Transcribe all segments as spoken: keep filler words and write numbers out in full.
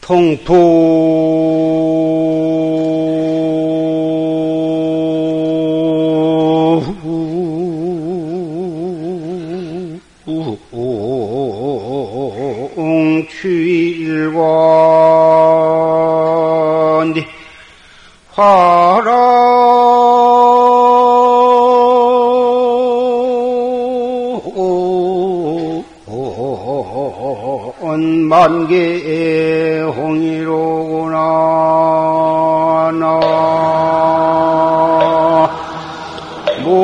통토 취일관 화라 만개의 홍이로구나 나무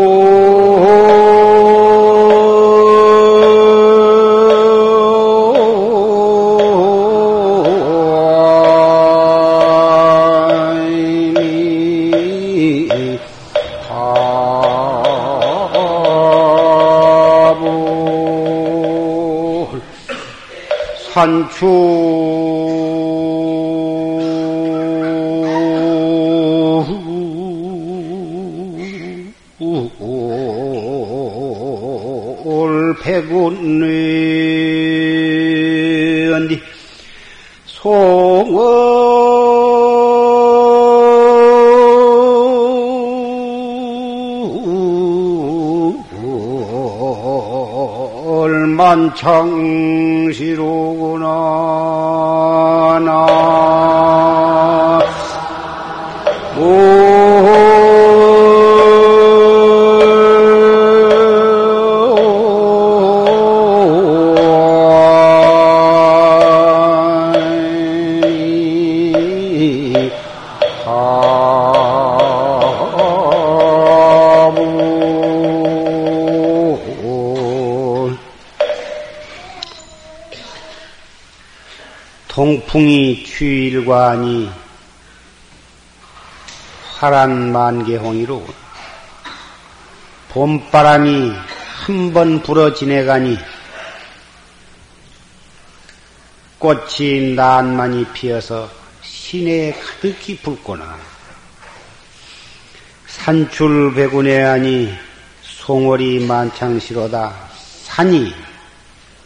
산추 올패군은 송월 만창시로 동풍이 취일관이 파란 만개홍이로 봄바람이 한번 불어 지내가니 꽃이 난만이 피어서 시내에 가득히 붉거나 산출백운에 하니 송월이 만창시로다 산이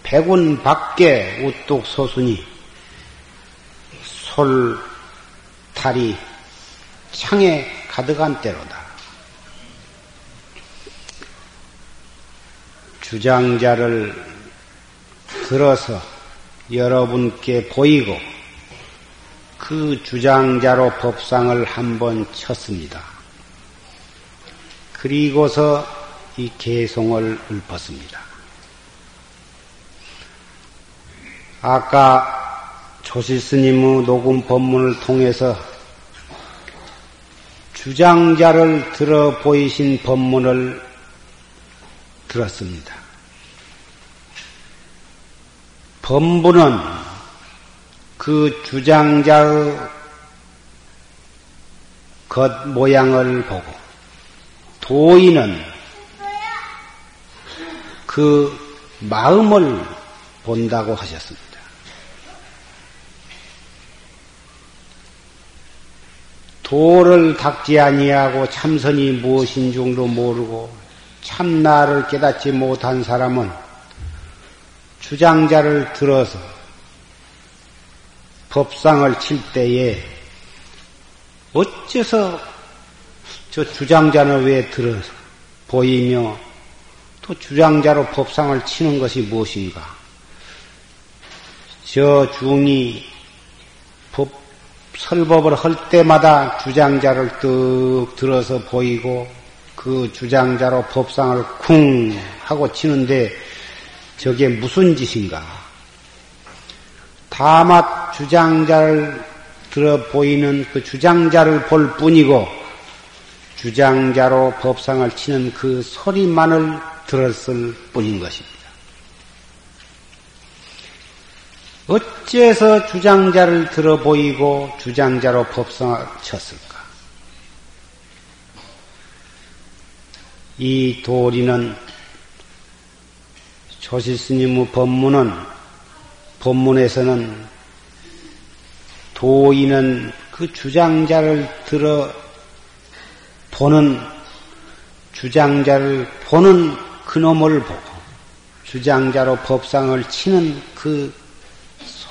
백운 밖에 우뚝 솟으니 솔, 달이 창에 가득한 때로다. 주장자를 들어서 여러분께 보이고 그 주장자로 법상을 한번 쳤습니다. 그리고서 이 개송을 읊었습니다. 아까 조실스님의 녹음 법문을 통해서 주장자를 들어 보이신 법문을 들었습니다. 법문은 그 주장자의 겉모양을 보고 도인은 그 마음을 본다고 하셨습니다. 도를 닦지 아니하고 참선이 무엇인 줄도 모르고 참나를 깨닫지 못한 사람은 주장자를 들어서 법상을 칠 때에 어째서 저 주장자는 왜 들어서 보이며 또 주장자로 법상을 치는 것이 무엇인가? 저 중이 법 설법을 할 때마다 주장자를 뚝 들어서 보이고 그 주장자로 법상을 쿵 하고 치는데 저게 무슨 짓인가? 다만 주장자를 들어 보이는 그 주장자를 볼 뿐이고 주장자로 법상을 치는 그 소리만을 들었을 뿐인 것입니다. 어째서 주장자를 들어 보이고 주장자로 법상을 쳤을까? 이 도리는 조실스님의 법문은 법문에서는 도인은 그 주장자를 들어 보는 주장자를 보는 그놈을 보고 주장자로 법상을 치는 그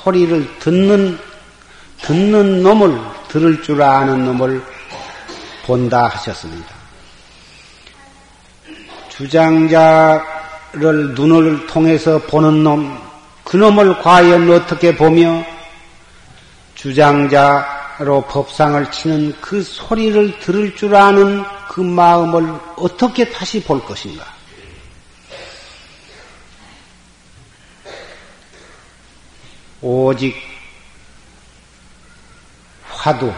소리를 듣는 듣는 놈을 들을 줄 아는 놈을 본다 하셨습니다. 주장자를 눈을 통해서 보는 놈, 그 놈을 과연 어떻게 보며 주장자로 법상을 치는 그 소리를 들을 줄 아는 그 마음을 어떻게 다시 볼 것인가? 오직 화두,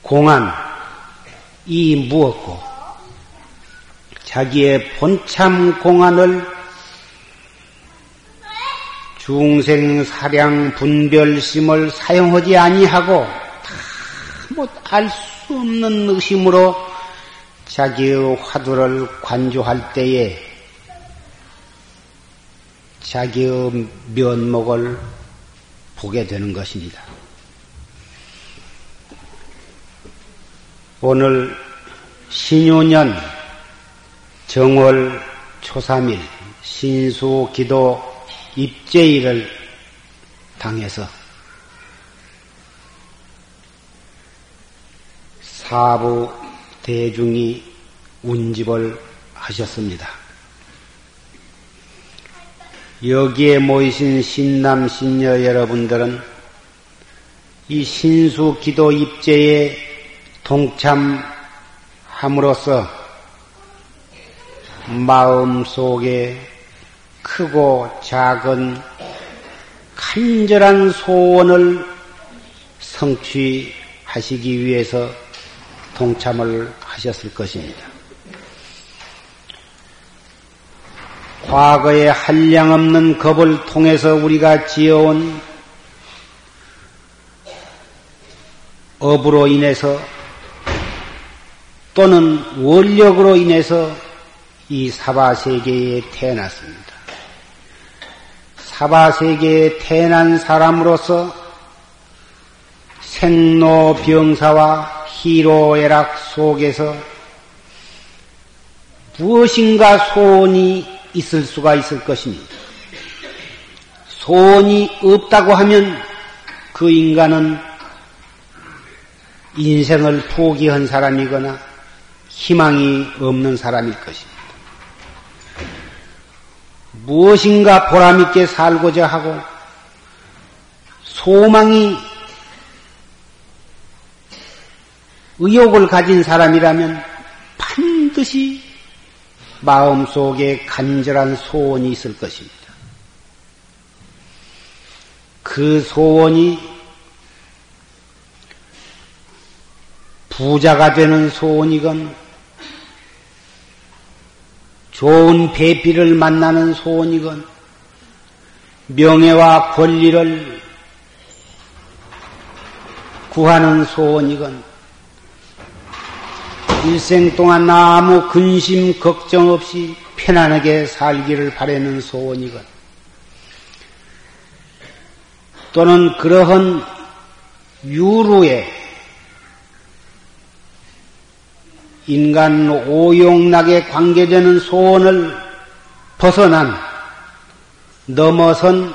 공안, 이 무엇고 자기의 본참 공안을 중생 사량 분별심을 사용하지 아니하고 다뭐알 수 없는 의심으로 자기의 화두를 관조할 때에 자기의 면목을 보게 되는 것입니다. 오늘 신유년 정월 초삼일 신수기도 입재일을 당해서 사부 대중이 운집을 하셨습니다. 여기에 모이신 신남 신녀 여러분들은 이 신수기도 입재에 동참함으로써 마음속에 크고 작은 간절한 소원을 성취하시기 위해서 동참을 하셨을 것입니다. 과거의 한량없는 겁을 통해서 우리가 지어온 업으로 인해서 또는 원력으로 인해서 이 사바세계에 태어났습니다. 사바세계에 태어난 사람으로서 생로병사와 희로애락 속에서 무엇인가 소원이 있을 수가 있을 것입니다. 소원이 없다고 하면 그 인간은 인생을 포기한 사람이거나 희망이 없는 사람일 것입니다. 무엇인가 보람있게 살고자 하고 소망이 의욕을 가진 사람이라면 반드시 마음속에 간절한 소원이 있을 것입니다. 그 소원이 부자가 되는 소원이건 좋은 배필을 만나는 소원이건 명예와 권리를 구하는 소원이건 일생 동안 아무 근심 걱정 없이 편안하게 살기를 바라는 소원이건 또는 그러한 유루의 인간 오용락에 관계되는 소원을 벗어난 넘어선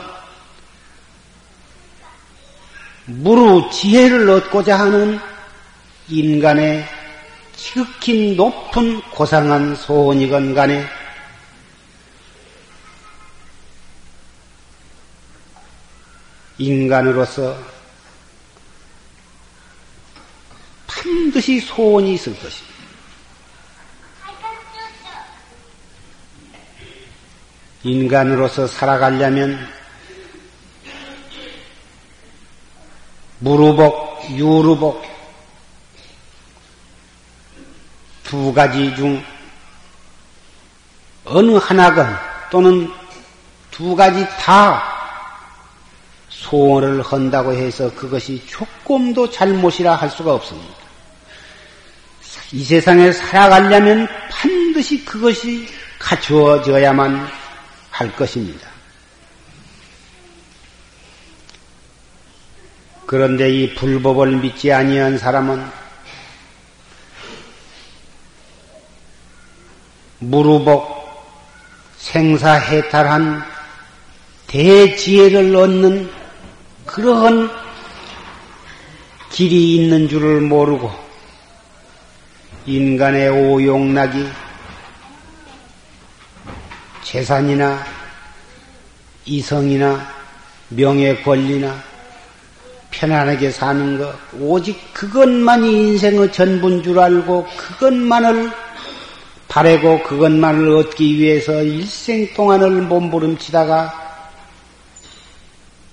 무루 지혜를 얻고자 하는 인간의 지극히 높은 고상한 소원이건 간에 인간으로서 반드시 소원이 있을 것입니다. 인간으로서 살아가려면 무루복, 유루복 두 가지 중 어느 하나건 또는 두 가지 다 소원을 한다고 해서 그것이 조금도 잘못이라 할 수가 없습니다. 이 세상에 살아가려면 반드시 그것이 갖추어져야만 할 것입니다. 그런데 이 불법을 믿지 아니한 사람은 무루복 생사해탈한 대지혜를 얻는 그러한 길이 있는 줄을 모르고 인간의 오용락이 재산이나 이성이나 명예 권리나 편안하게 사는 것, 오직 그것만이 인생의 전부인 줄 알고 그것만을 바라고 그것만을 얻기 위해서 일생 동안을 몸부림치다가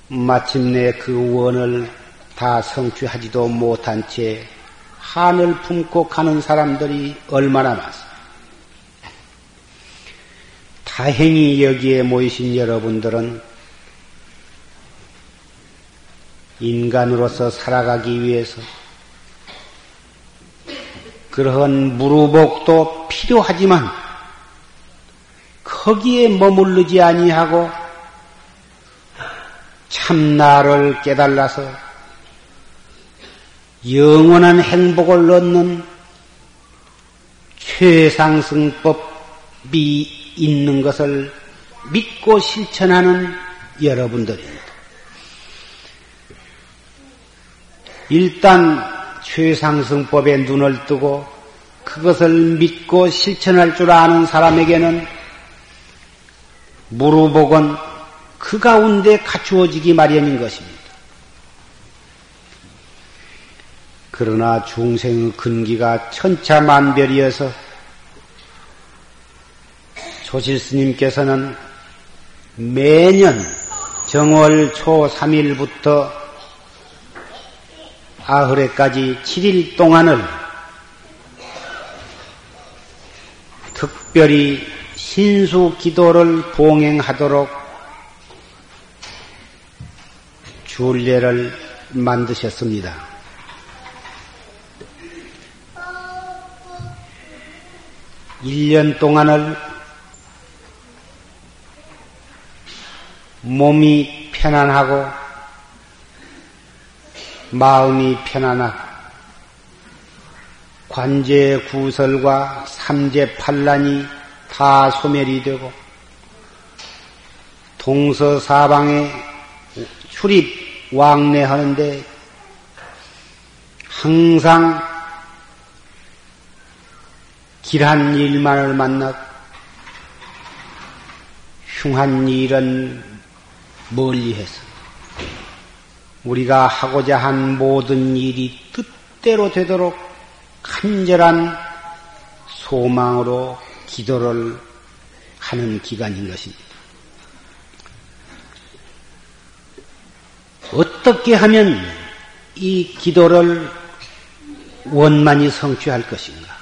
마침내 그 원을 다 성취하지도 못한 채 한을 품고 가는 사람들이 얼마나 많습니다. 다행히 여기에 모이신 여러분들은 인간으로서 살아가기 위해서 그러한 무루복도 필요하지만 거기에 머무르지 아니하고 참나를 깨달아서 영원한 행복을 얻는 최상승법이 있는 것을 믿고 실천하는 여러분들입니다. 일단 최상승법에 눈을 뜨고 그것을 믿고 실천할 줄 아는 사람에게는 무루복은 그 가운데 갖추어지기 마련인 것입니다. 그러나 중생의 근기가 천차만별이어서 조실스님께서는 매년 정월 초 삼 일부터 아흐레까지 칠 일 동안을 특별히 신수기도를 봉행하도록 준례를 만드셨습니다. 일 년 동안을 몸이 편안하고 마음이 편안하고 관제 구설과 삼재 판란이 다 소멸이 되고 동서사방에 출입 왕래하는데 항상 길한 일만을 만나고 흉한 일은 멀리해서 우리가 하고자 한 모든 일이 뜻대로 되도록 간절한 소망으로 기도를 하는 기간인 것입니다. 어떻게 하면 이 기도를 원만히 성취할 것인가?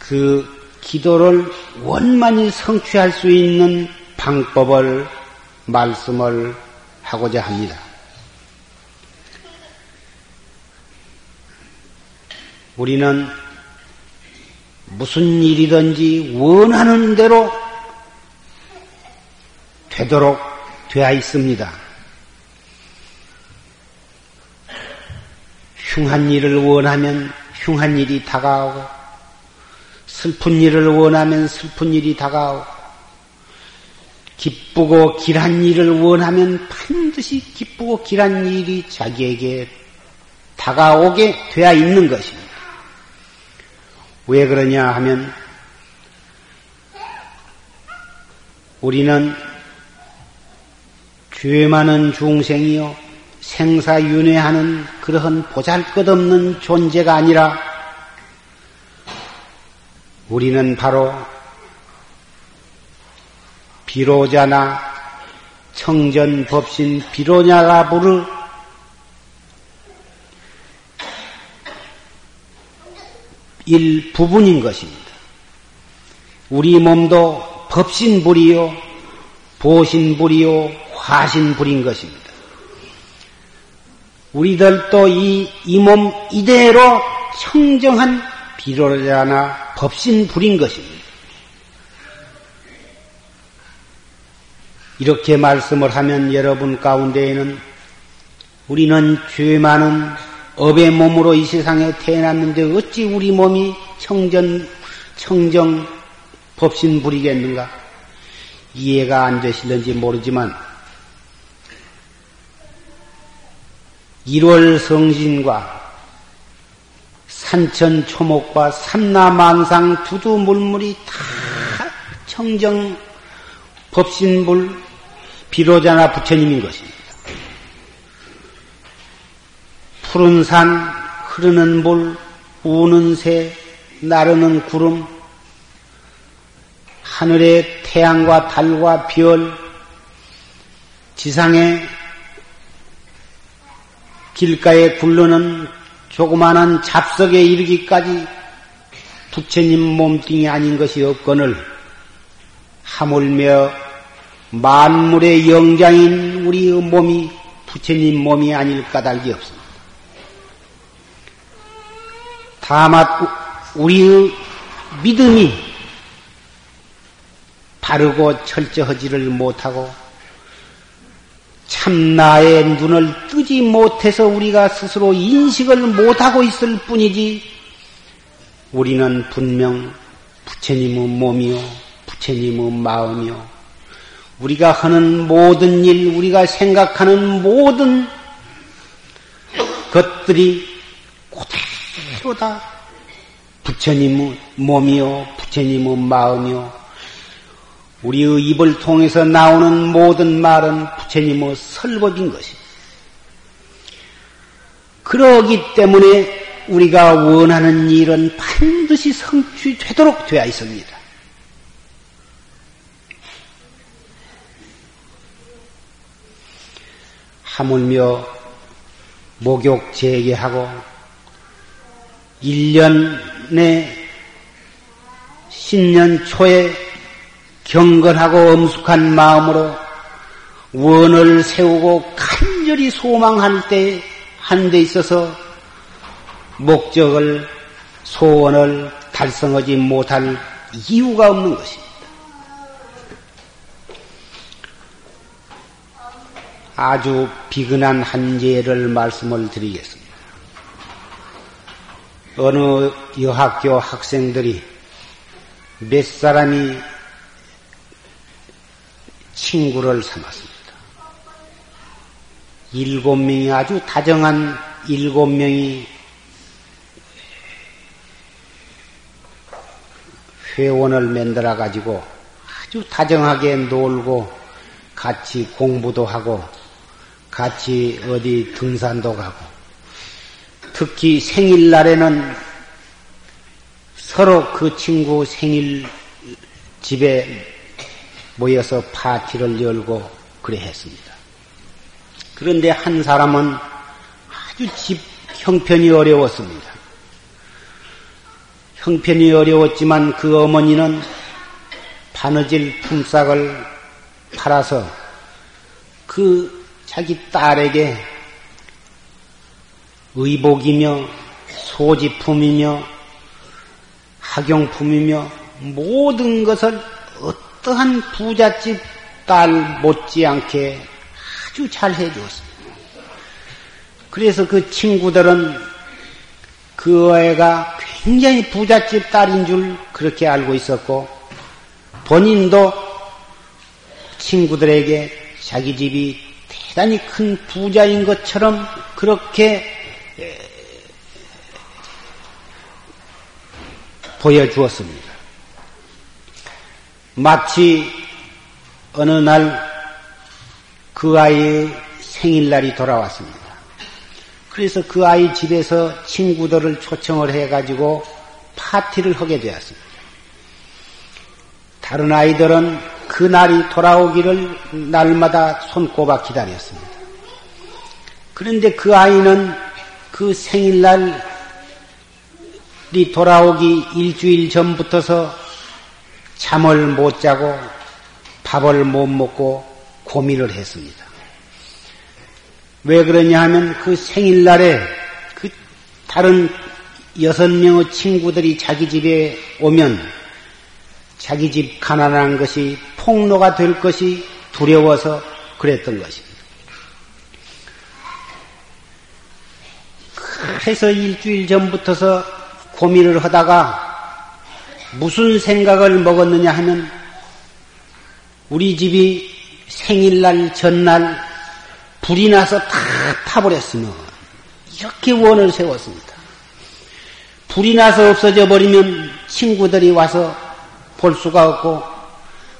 그 기도를 원만히 성취할 수 있는 방법을 말씀을 하고자 합니다. 우리는 무슨 일이든지 원하는 대로 되도록 되어 있습니다. 흉한 일을 원하면 흉한 일이 다가오고 슬픈 일을 원하면 슬픈 일이 다가오고 기쁘고 길한 일을 원하면 반드시 기쁘고 길한 일이 자기에게 다가오게 되어 있는 것입니다. 왜 그러냐 하면 우리는 죄 많은 중생이요 생사윤회하는 그러한 보잘것없는 존재가 아니라 우리는 바로 비로자나 청전법신 비로냐가 부르 일부분인 것입니다. 우리 몸도 법신불이요 보신불이요 화신불인 것입니다. 우리들도 이 이 몸 이대로 청정한 비로자나 법신불인 것입니다. 이렇게 말씀을 하면 여러분 가운데에는 우리는 죄 많은 업의 몸으로 이 세상에 태어났는데 어찌 우리 몸이 청전, 청정 법신불이겠는가? 이해가 안 되실는지 모르지만 일월 성신과 산천 초목과 삼라만상 두두물물이 다 청정 법신불 비로자나 부처님인 것입니다. 푸른 산, 흐르는 물, 우는 새, 나르는 구름, 하늘의 태양과 달과 별, 지상의 길가에 굴르는 조그마한 잡석에 이르기까지 부처님 몸뚱이 아닌 것이 없거늘 하물며 만물의 영장인 우리의 몸이 부처님 몸이 아닐 까닭이 없습니다. 다만 우리의 믿음이 바르고 철저하지를 못하고 참나의 눈을 뜨지 못해서 우리가 스스로 인식을 못하고 있을 뿐이지 우리는 분명 부처님의 몸이요 부처님의 마음이요 우리가 하는 모든 일, 우리가 생각하는 모든 것들이 그대로 다 부처님의 몸이요 부처님의 마음이요 우리의 입을 통해서 나오는 모든 말은 부처님의 설법인 것입니다. 그러기 때문에 우리가 원하는 일은 반드시 성취되도록 되어 있습니다. 하물며 목욕 재개하고 일 년에 신년 초에 경건하고 엄숙한 마음으로 원을 세우고 간절히 소망할 때 한 데 있어서 목적을 소원을 달성하지 못할 이유가 없는 것입니다. 아주 비근한 한 예를 말씀을 드리겠습니다. 어느 여학교 학생들이 몇 사람이 친구를 삼았습니다. 일곱 명이 아주 다정한 일곱 명이 회원을 만들어 가지고 아주 다정하게 놀고 같이 공부도 하고 같이 어디 등산도 가고 특히 생일날에는 서로 그 친구 생일 집에 모여서 파티를 열고 그래 했습니다. 그런데 한 사람은 아주 집 형편이 어려웠습니다. 형편이 어려웠지만 그 어머니는 바느질 품삯을 팔아서 그 자기 딸에게 의복이며 소지품이며 학용품이며 모든 것을 또한 부잣집 딸 못지않게 아주 잘 해주었습니다. 그래서 그 친구들은 그 애가 굉장히 부잣집 딸인 줄 그렇게 알고 있었고 본인도 친구들에게 자기 집이 대단히 큰 부자인 것처럼 그렇게 보여주었습니다. 마치 어느 날 그 아이의 생일날이 돌아왔습니다. 그래서 그 아이 집에서 친구들을 초청을 해가지고 파티를 하게 되었습니다. 다른 아이들은 그 날이 돌아오기를 날마다 손꼽아 기다렸습니다. 그런데 그 아이는 그 생일날이 돌아오기 일주일 전부터서 잠을 못 자고 밥을 못 먹고 고민을 했습니다. 왜 그러냐 하면 그 생일날에 그 다른 여섯 명의 친구들이 자기 집에 오면 자기 집 가난한 것이 폭로가 될 것이 두려워서 그랬던 것입니다. 그래서 일주일 전부터서 고민을 하다가 무슨 생각을 먹었느냐 하면 우리 집이 생일날 전날 불이 나서 다 타버렸으면 이렇게 원을 세웠습니다. 불이 나서 없어져 버리면 친구들이 와서 볼 수가 없고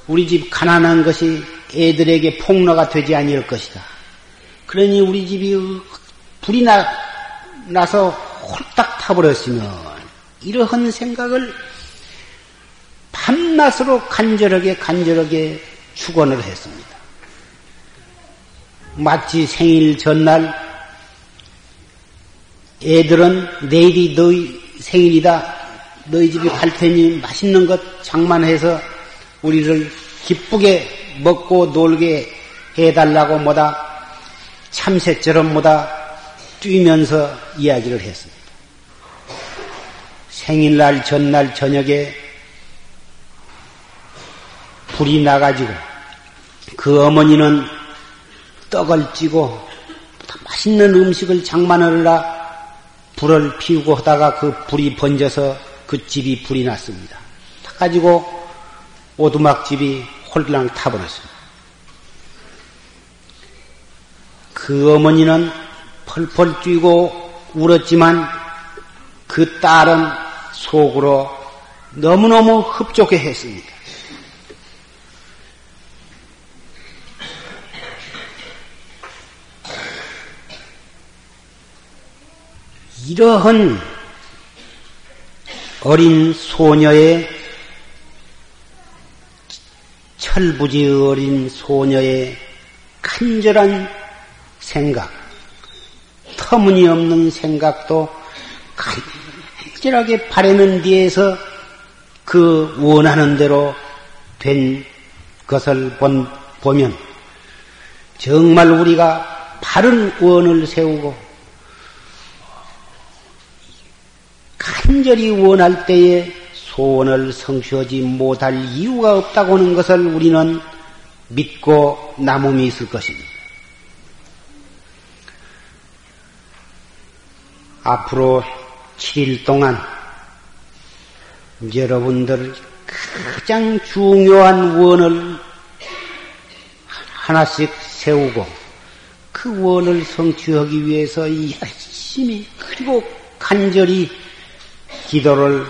우리 집 가난한 것이 애들에게 폭로가 되지 아니할 것이다. 그러니 우리 집이 불이 나, 나서 홀딱 타버렸으면 이러한 생각을 밤낮으로 간절하게 간절하게 축원을 했습니다. 마치 생일 전날 애들은 내일이 너희 생일이다. 너희 집에 갈 테니 맛있는 것 장만해서 우리를 기쁘게 먹고 놀게 해달라고 뭐다 참새처럼 뭐다 뛰면서 이야기를 했습니다. 생일날 전날 저녁에 불이 나가지고 그 어머니는 떡을 찌고 맛있는 음식을 장만하느라 불을 피우고 하다가 그 불이 번져서 그 집이 불이 났습니다. 다 가지고 오두막집이 홀랑 타버렸습니다. 그 어머니는 펄펄 뛰고 울었지만 그 딸은 속으로 너무너무 흡족해 했습니다. 이러한 어린 소녀의 철부지 어린 소녀의 간절한 생각, 터무니없는 생각도 간절하게 바라는 데에서 그 원하는 대로 된 것을 본, 보면 정말 우리가 바른 원을 세우고 간절히 원할 때에 소원을 성취하지 못할 이유가 없다고 하는 것을 우리는 믿고 남음이 있을 것입니다. 앞으로 칠 일 동안 여러분들 가장 중요한 원을 하나씩 세우고 그 원을 성취하기 위해서 열심히 그리고 간절히 기도를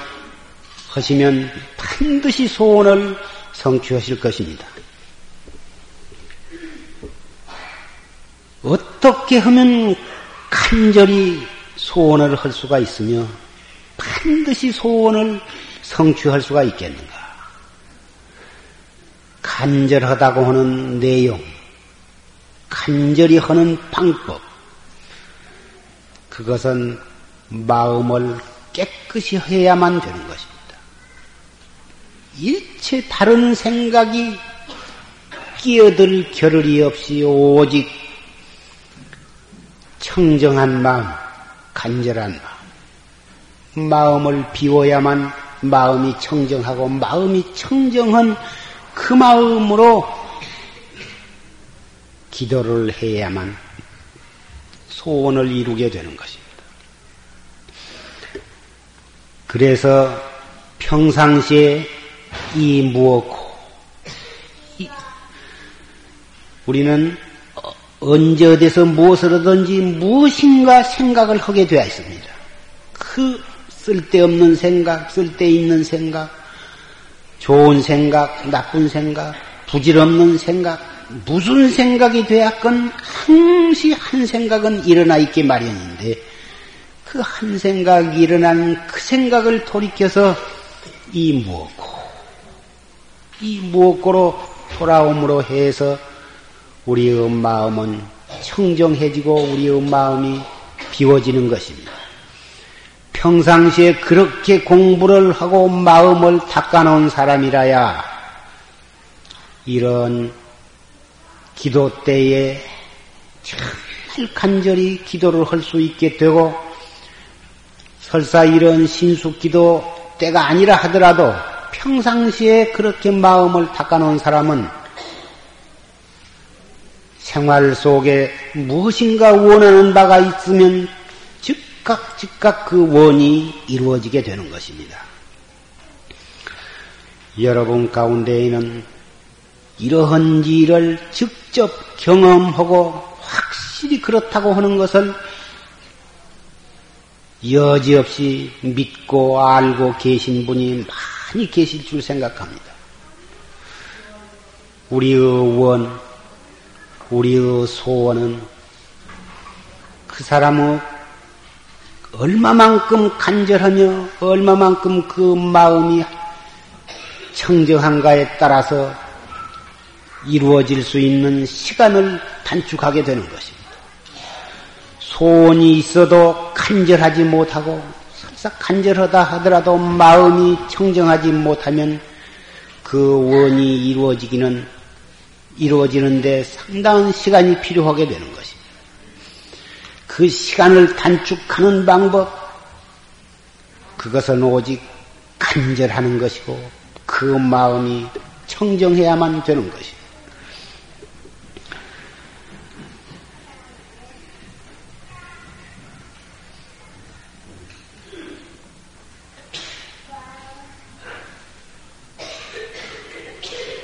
하시면 반드시 소원을 성취하실 것입니다. 어떻게 하면 간절히 소원을 할 수가 있으며 반드시 소원을 성취할 수가 있겠는가? 간절하다고 하는 내용, 간절히 하는 방법, 그것은 마음을 깨끗이 해야만 되는 것입니다. 일체 다른 생각이 끼어들 겨를이 없이 오직 청정한 마음, 간절한 마음, 마음을 비워야만 마음이 청정하고 마음이 청정한 그 마음으로 기도를 해야만 소원을 이루게 되는 것입니다. 그래서 평상시에 이 무엇고 우리는 언제 어디서 무엇을 하든지 무엇인가 생각을 하게 되어 있습니다. 그 쓸데없는 생각, 쓸데있는 생각, 좋은 생각, 나쁜 생각, 부질없는 생각, 무슨 생각이 되었건 항시 한 생각은 일어나 있기 마련인데 그 한 생각이 일어난 그 생각을 돌이켜서 이 무엇고, 이 무엇고로 돌아옴으로 해서 우리의 마음은 청정해지고 우리의 마음이 비워지는 것입니다. 평상시에 그렇게 공부를 하고 마음을 닦아놓은 사람이라야 이런 기도 때에 정말 간절히 기도를 할 수 있게 되고 설사 이런 신수기도 때가 아니라 하더라도 평상시에 그렇게 마음을 닦아놓은 사람은 생활 속에 무엇인가 원하는 바가 있으면 즉각 즉각 그 원이 이루어지게 되는 것입니다. 여러분 가운데에는 이러한 일을 직접 경험하고 확실히 그렇다고 하는 것을 여지없이 믿고 알고 계신 분이 많이 계실 줄 생각합니다. 우리의 원, 우리의 소원은 그 사람의 얼마만큼 간절하며 얼마만큼 그 마음이 청정한가에 따라서 이루어질 수 있는 시간을 단축하게 되는 것입니다. 소원이 있어도 간절하지 못하고 설사 간절하다 하더라도 마음이 청정하지 못하면 그 원이 이루어지기는 이루어지는데 상당한 시간이 필요하게 되는 것입니다. 그 시간을 단축하는 방법, 그것은 오직 간절하는 것이고 그 마음이 청정해야만 되는 것입니다.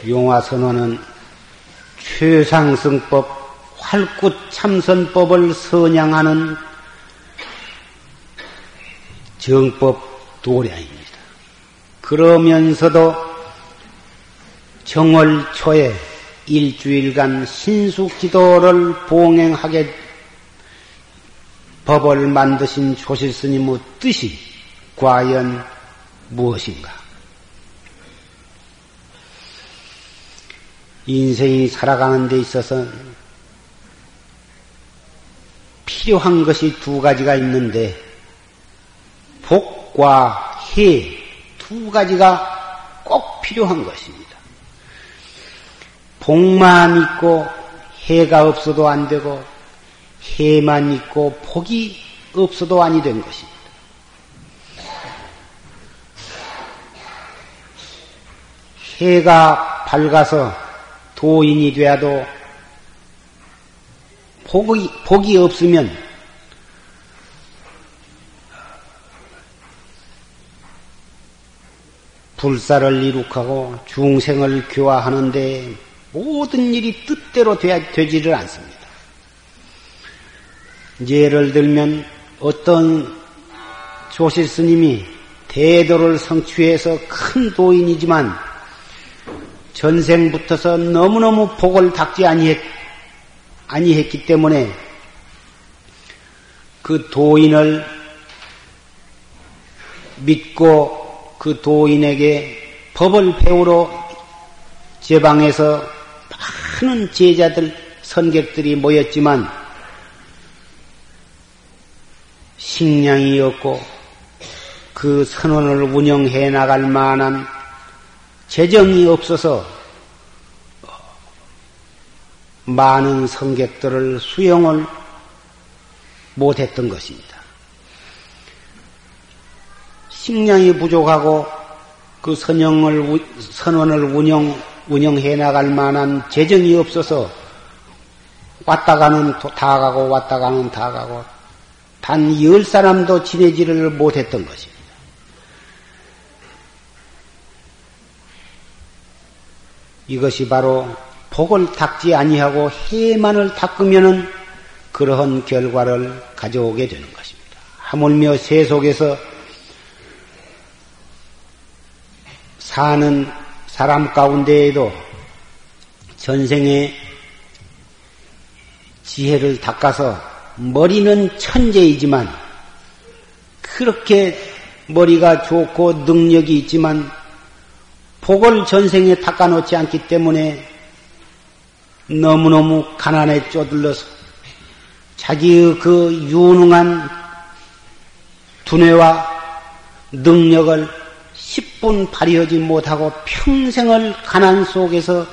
용화선원은 최상승법, 활구참선법을 선양하는 정법 도량입니다. 그러면서도 정월 초에 일주일간 신수기도를 봉행하게 법을 만드신 조실스님의 뜻이 과연 무엇인가? 인생이 살아가는 데 있어서 필요한 것이 두 가지가 있는데 복과 해 두 가지가 꼭 필요한 것입니다. 복만 있고 해가 없어도 안 되고 해만 있고 복이 없어도 아니 된 것입니다. 해가 밝아서 도인이 되어도 복이, 복이 없으면 불사를 이룩하고 중생을 교화하는데 모든 일이 뜻대로 돼야, 되지를 않습니다. 예를 들면 어떤 조실스님이 대도를 성취해서 큰 도인이지만 전생부터서 너무너무 복을 닦지 아니했, 아니했기 때문에 그 도인을 믿고 그 도인에게 법을 배우러 제방에서 많은 제자들, 선객들이 모였지만 식량이 없고 그 선원을 운영해 나갈 만한 재정이 없어서 많은 성객들을 수용을 못했던 것입니다. 식량이 부족하고 그 선영을, 선원을 운영, 운영해 나갈 만한 재정이 없어서 왔다 가는 다 가고 왔다 가는 다 가고 단 열 사람도 지내지를 못했던 것입니다. 이것이 바로 복을 닦지 아니하고 해만을 닦으면은 그러한 결과를 가져오게 되는 것입니다. 하물며 세속에서 사는 사람 가운데에도 전생에 지혜를 닦아서 머리는 천재이지만 그렇게 머리가 좋고 능력이 있지만 복을 전생에 닦아놓지 않기 때문에 너무너무 가난에 쪼들러서 자기의 그 유능한 두뇌와 능력을 십분 발휘하지 못하고 평생을 가난 속에서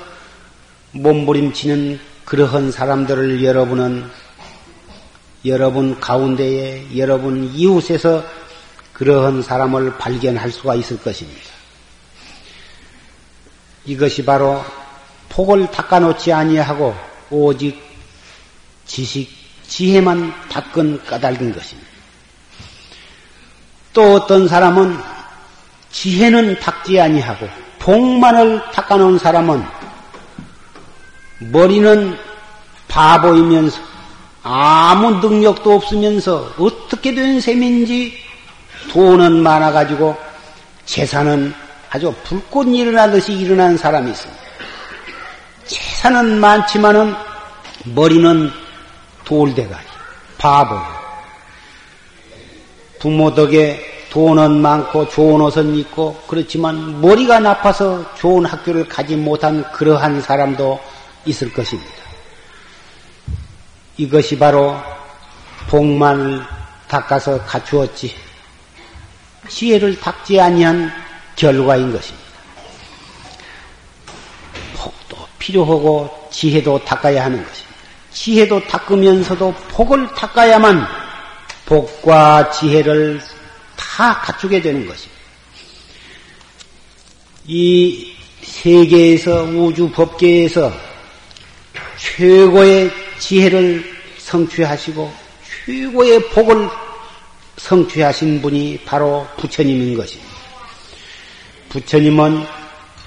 몸부림치는 그러한 사람들을 여러분은 여러분 가운데에 여러분 이웃에서 그러한 사람을 발견할 수가 있을 것입니다. 이것이 바로 복을 닦아놓지 아니하고 오직 지식, 지혜만 닦은 까닭인 것입니다. 또 어떤 사람은 지혜는 닦지 아니하고 복만을 닦아놓은 사람은 머리는 바보이면서 아무 능력도 없으면서 어떻게 된 셈인지 돈은 많아가지고 재산은 아주 불꽃 일어나듯이 일어난 사람이 있습니다. 재산은 많지만은 머리는 돌대가리, 바보. 부모 덕에 돈은 많고 좋은 옷은 입고 그렇지만 머리가 나빠서 좋은 학교를 가지 못한 그러한 사람도 있을 것입니다. 이것이 바로 복만을 닦아서 갖추었지 지혜를 닦지 아니한 결과인 것입니다. 복도 필요하고 지혜도 닦아야 하는 것입니다. 지혜도 닦으면서도 복을 닦아야만 복과 지혜를 다 갖추게 되는 것입니다. 이 세계에서 우주 법계에서 최고의 지혜를 성취하시고 최고의 복을 성취하신 분이 바로 부처님인 것입니다. 부처님은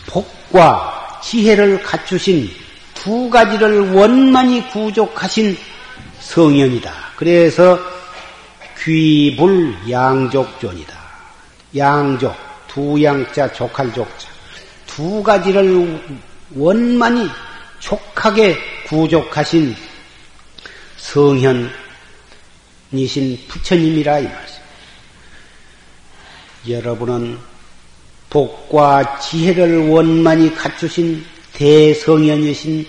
복과 지혜를 갖추신 두 가지를 원만히 구족하신 성현이다. 그래서 귀불양족존이다. 양족, 두 양자, 족할 족자. 두 가지를 원만히 족하게 구족하신 성현이신 부처님이라 이 말씀. 여러분은 복과 지혜를 원만히 갖추신 대성현이신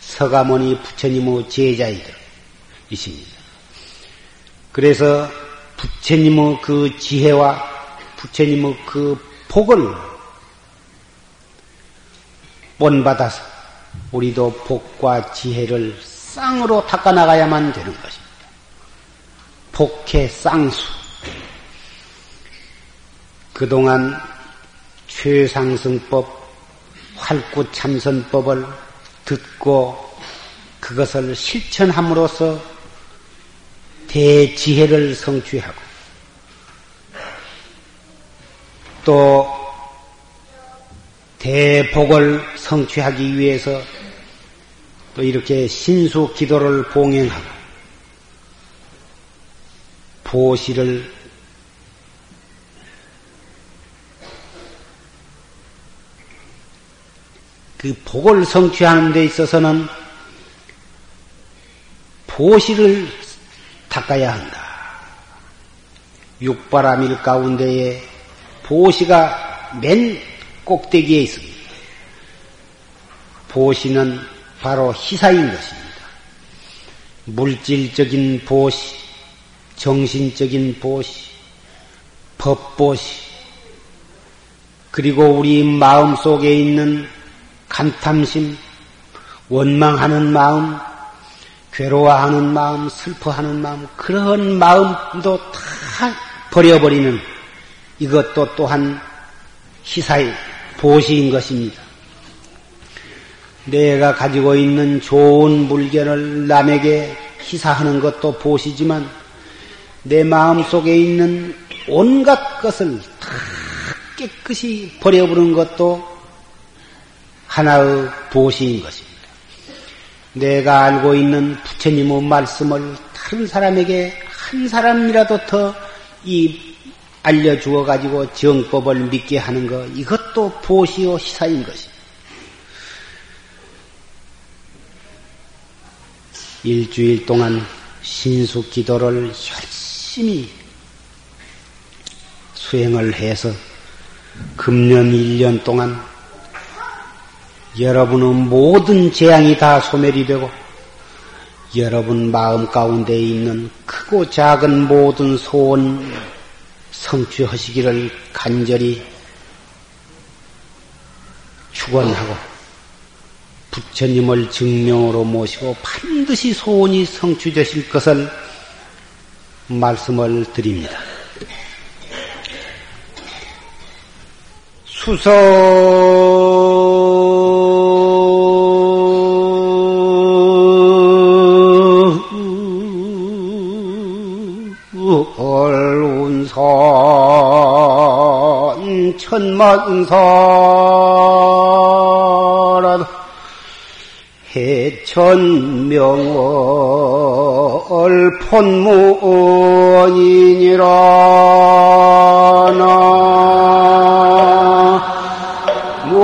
서가모니 부처님의 제자이십니다. 그래서 부처님의 그 지혜와 부처님의 그 복을 본받아서 우리도 복과 지혜를 쌍으로 닦아나가야만 되는 것입니다. 복해 쌍수. 그동안 최상승법, 활구참선법을 듣고 그것을 실천함으로써 대지혜를 성취하고 또 대복을 성취하기 위해서 또 이렇게 신수 기도를 봉행하고 보시를 그 복을 성취하는 데 있어서는 보시를 닦아야 한다. 육바라밀 가운데에 보시가 맨 꼭대기에 있습니다. 보시는 바로 희사인 것입니다. 물질적인 보시, 정신적인 보시, 법보시, 그리고 우리 마음속에 있는 간탐심, 원망하는 마음, 괴로워하는 마음, 슬퍼하는 마음, 그런 마음도 다 버려버리는 이것도 또한 희사의 보시인 것입니다. 내가 가지고 있는 좋은 물건을 남에게 희사하는 것도 보시지만 내 마음속에 있는 온갖 것을 다 깨끗이 버려버리는 것도 하나의 보시인 것입니다. 내가 알고 있는 부처님의 말씀을 다른 사람에게 한 사람이라도 더 이 알려주어 가지고 정법을 믿게 하는 것, 이것도 보시요 희사인 것입니다. 일주일 동안 신수 기도를 열심히 수행을 해서 금년 일 년 동안 여러분의 모든 재앙이 다 소멸이 되고 여러분 마음 가운데 있는 크고 작은 모든 소원 성취하시기를 간절히 축원하고 부처님을 증명으로 모시고 반드시 소원이 성취되실 것을 말씀을 드립니다. 수소 천만사 전명월 본무원이니라. 나무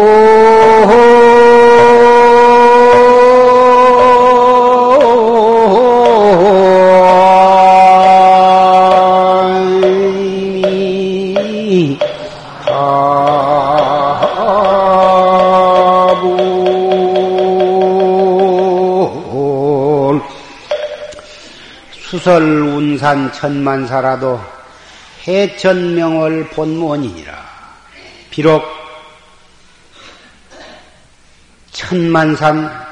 수설운산 천만사라도 해천명월 본무원이니라. 비록 천만산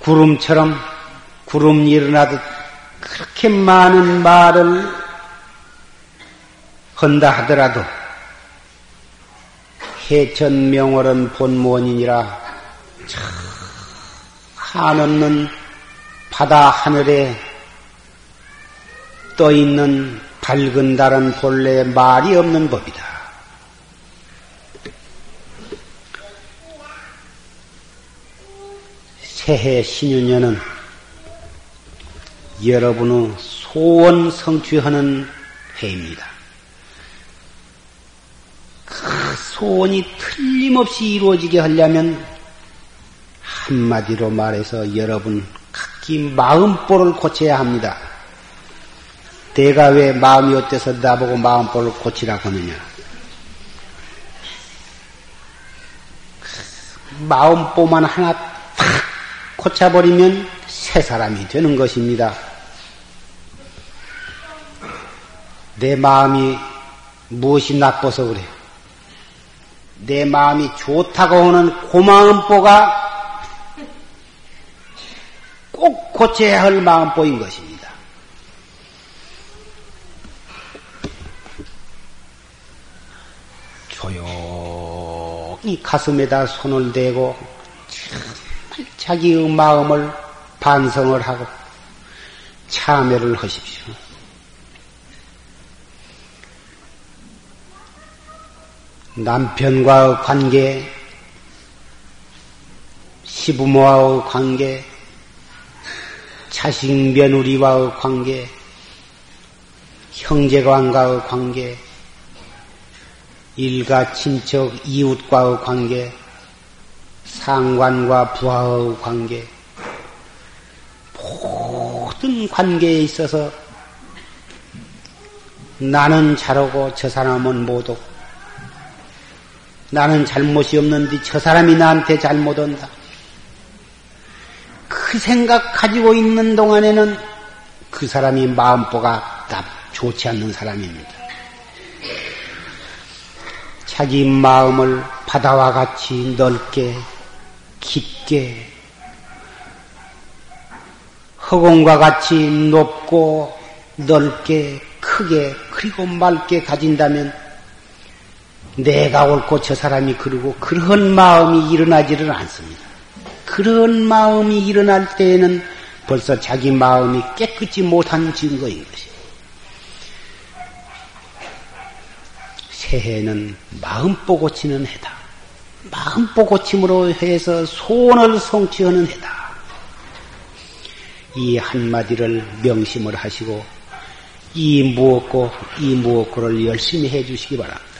구름처럼 구름이 일어나듯 그렇게 많은 말을 한다 하더라도 해천명월은 본무원이니라. 한없는 바다 하늘에 떠있는 밝은 달은 본래 말이 없는 법이다. 새해 신유년은 여러분의 소원 성취하는 해입니다. 그 소원이 틀림없이 이루어지게 하려면 한마디로 말해서 여러분 각기 마음볼을 고쳐야 합니다. 내가 왜 마음이 어때서 나보고 마음볼을 고치라고 하느냐. 마음볼만 하나 탁 고쳐버리면 새 사람이 되는 것입니다. 내 마음이 무엇이 나빠서 그래요. 내 마음이 좋다고 하는 고마음보가 꼭 고쳐야 할 마음보인 것입니다. 조용히 가슴에다 손을 대고 정말 자기의 마음을 반성을 하고 참회를 하십시오. 남편과의 관계, 시부모와의 관계, 자식 며느리와의 관계, 형제간과의 관계, 일가 친척 이웃과의 관계, 상관과 부하의 관계, 모든 관계에 있어서 나는 잘하고 저 사람은 못하고, 나는 잘못이 없는데 저 사람이 나한테 잘못한다. 그 생각 가지고 있는 동안에는 그 사람이 마음보가 딱 좋지 않는 사람입니다. 자기 마음을 바다와 같이 넓게 깊게, 허공과 같이 높고 넓게 크게 그리고 맑게 가진다면 내가 옳고 저 사람이 그러고 그런 마음이 일어나지를 않습니다. 그런 마음이 일어날 때에는 벌써 자기 마음이 깨끗이 못한 증거인 것이에요. 새해는 마음보 고치는 해다. 마음보 고침으로 해서 소원을 성취하는 해다. 이 한마디를 명심을 하시고 이 무엇고 이 무엇고를 열심히 해주시기 바랍니다.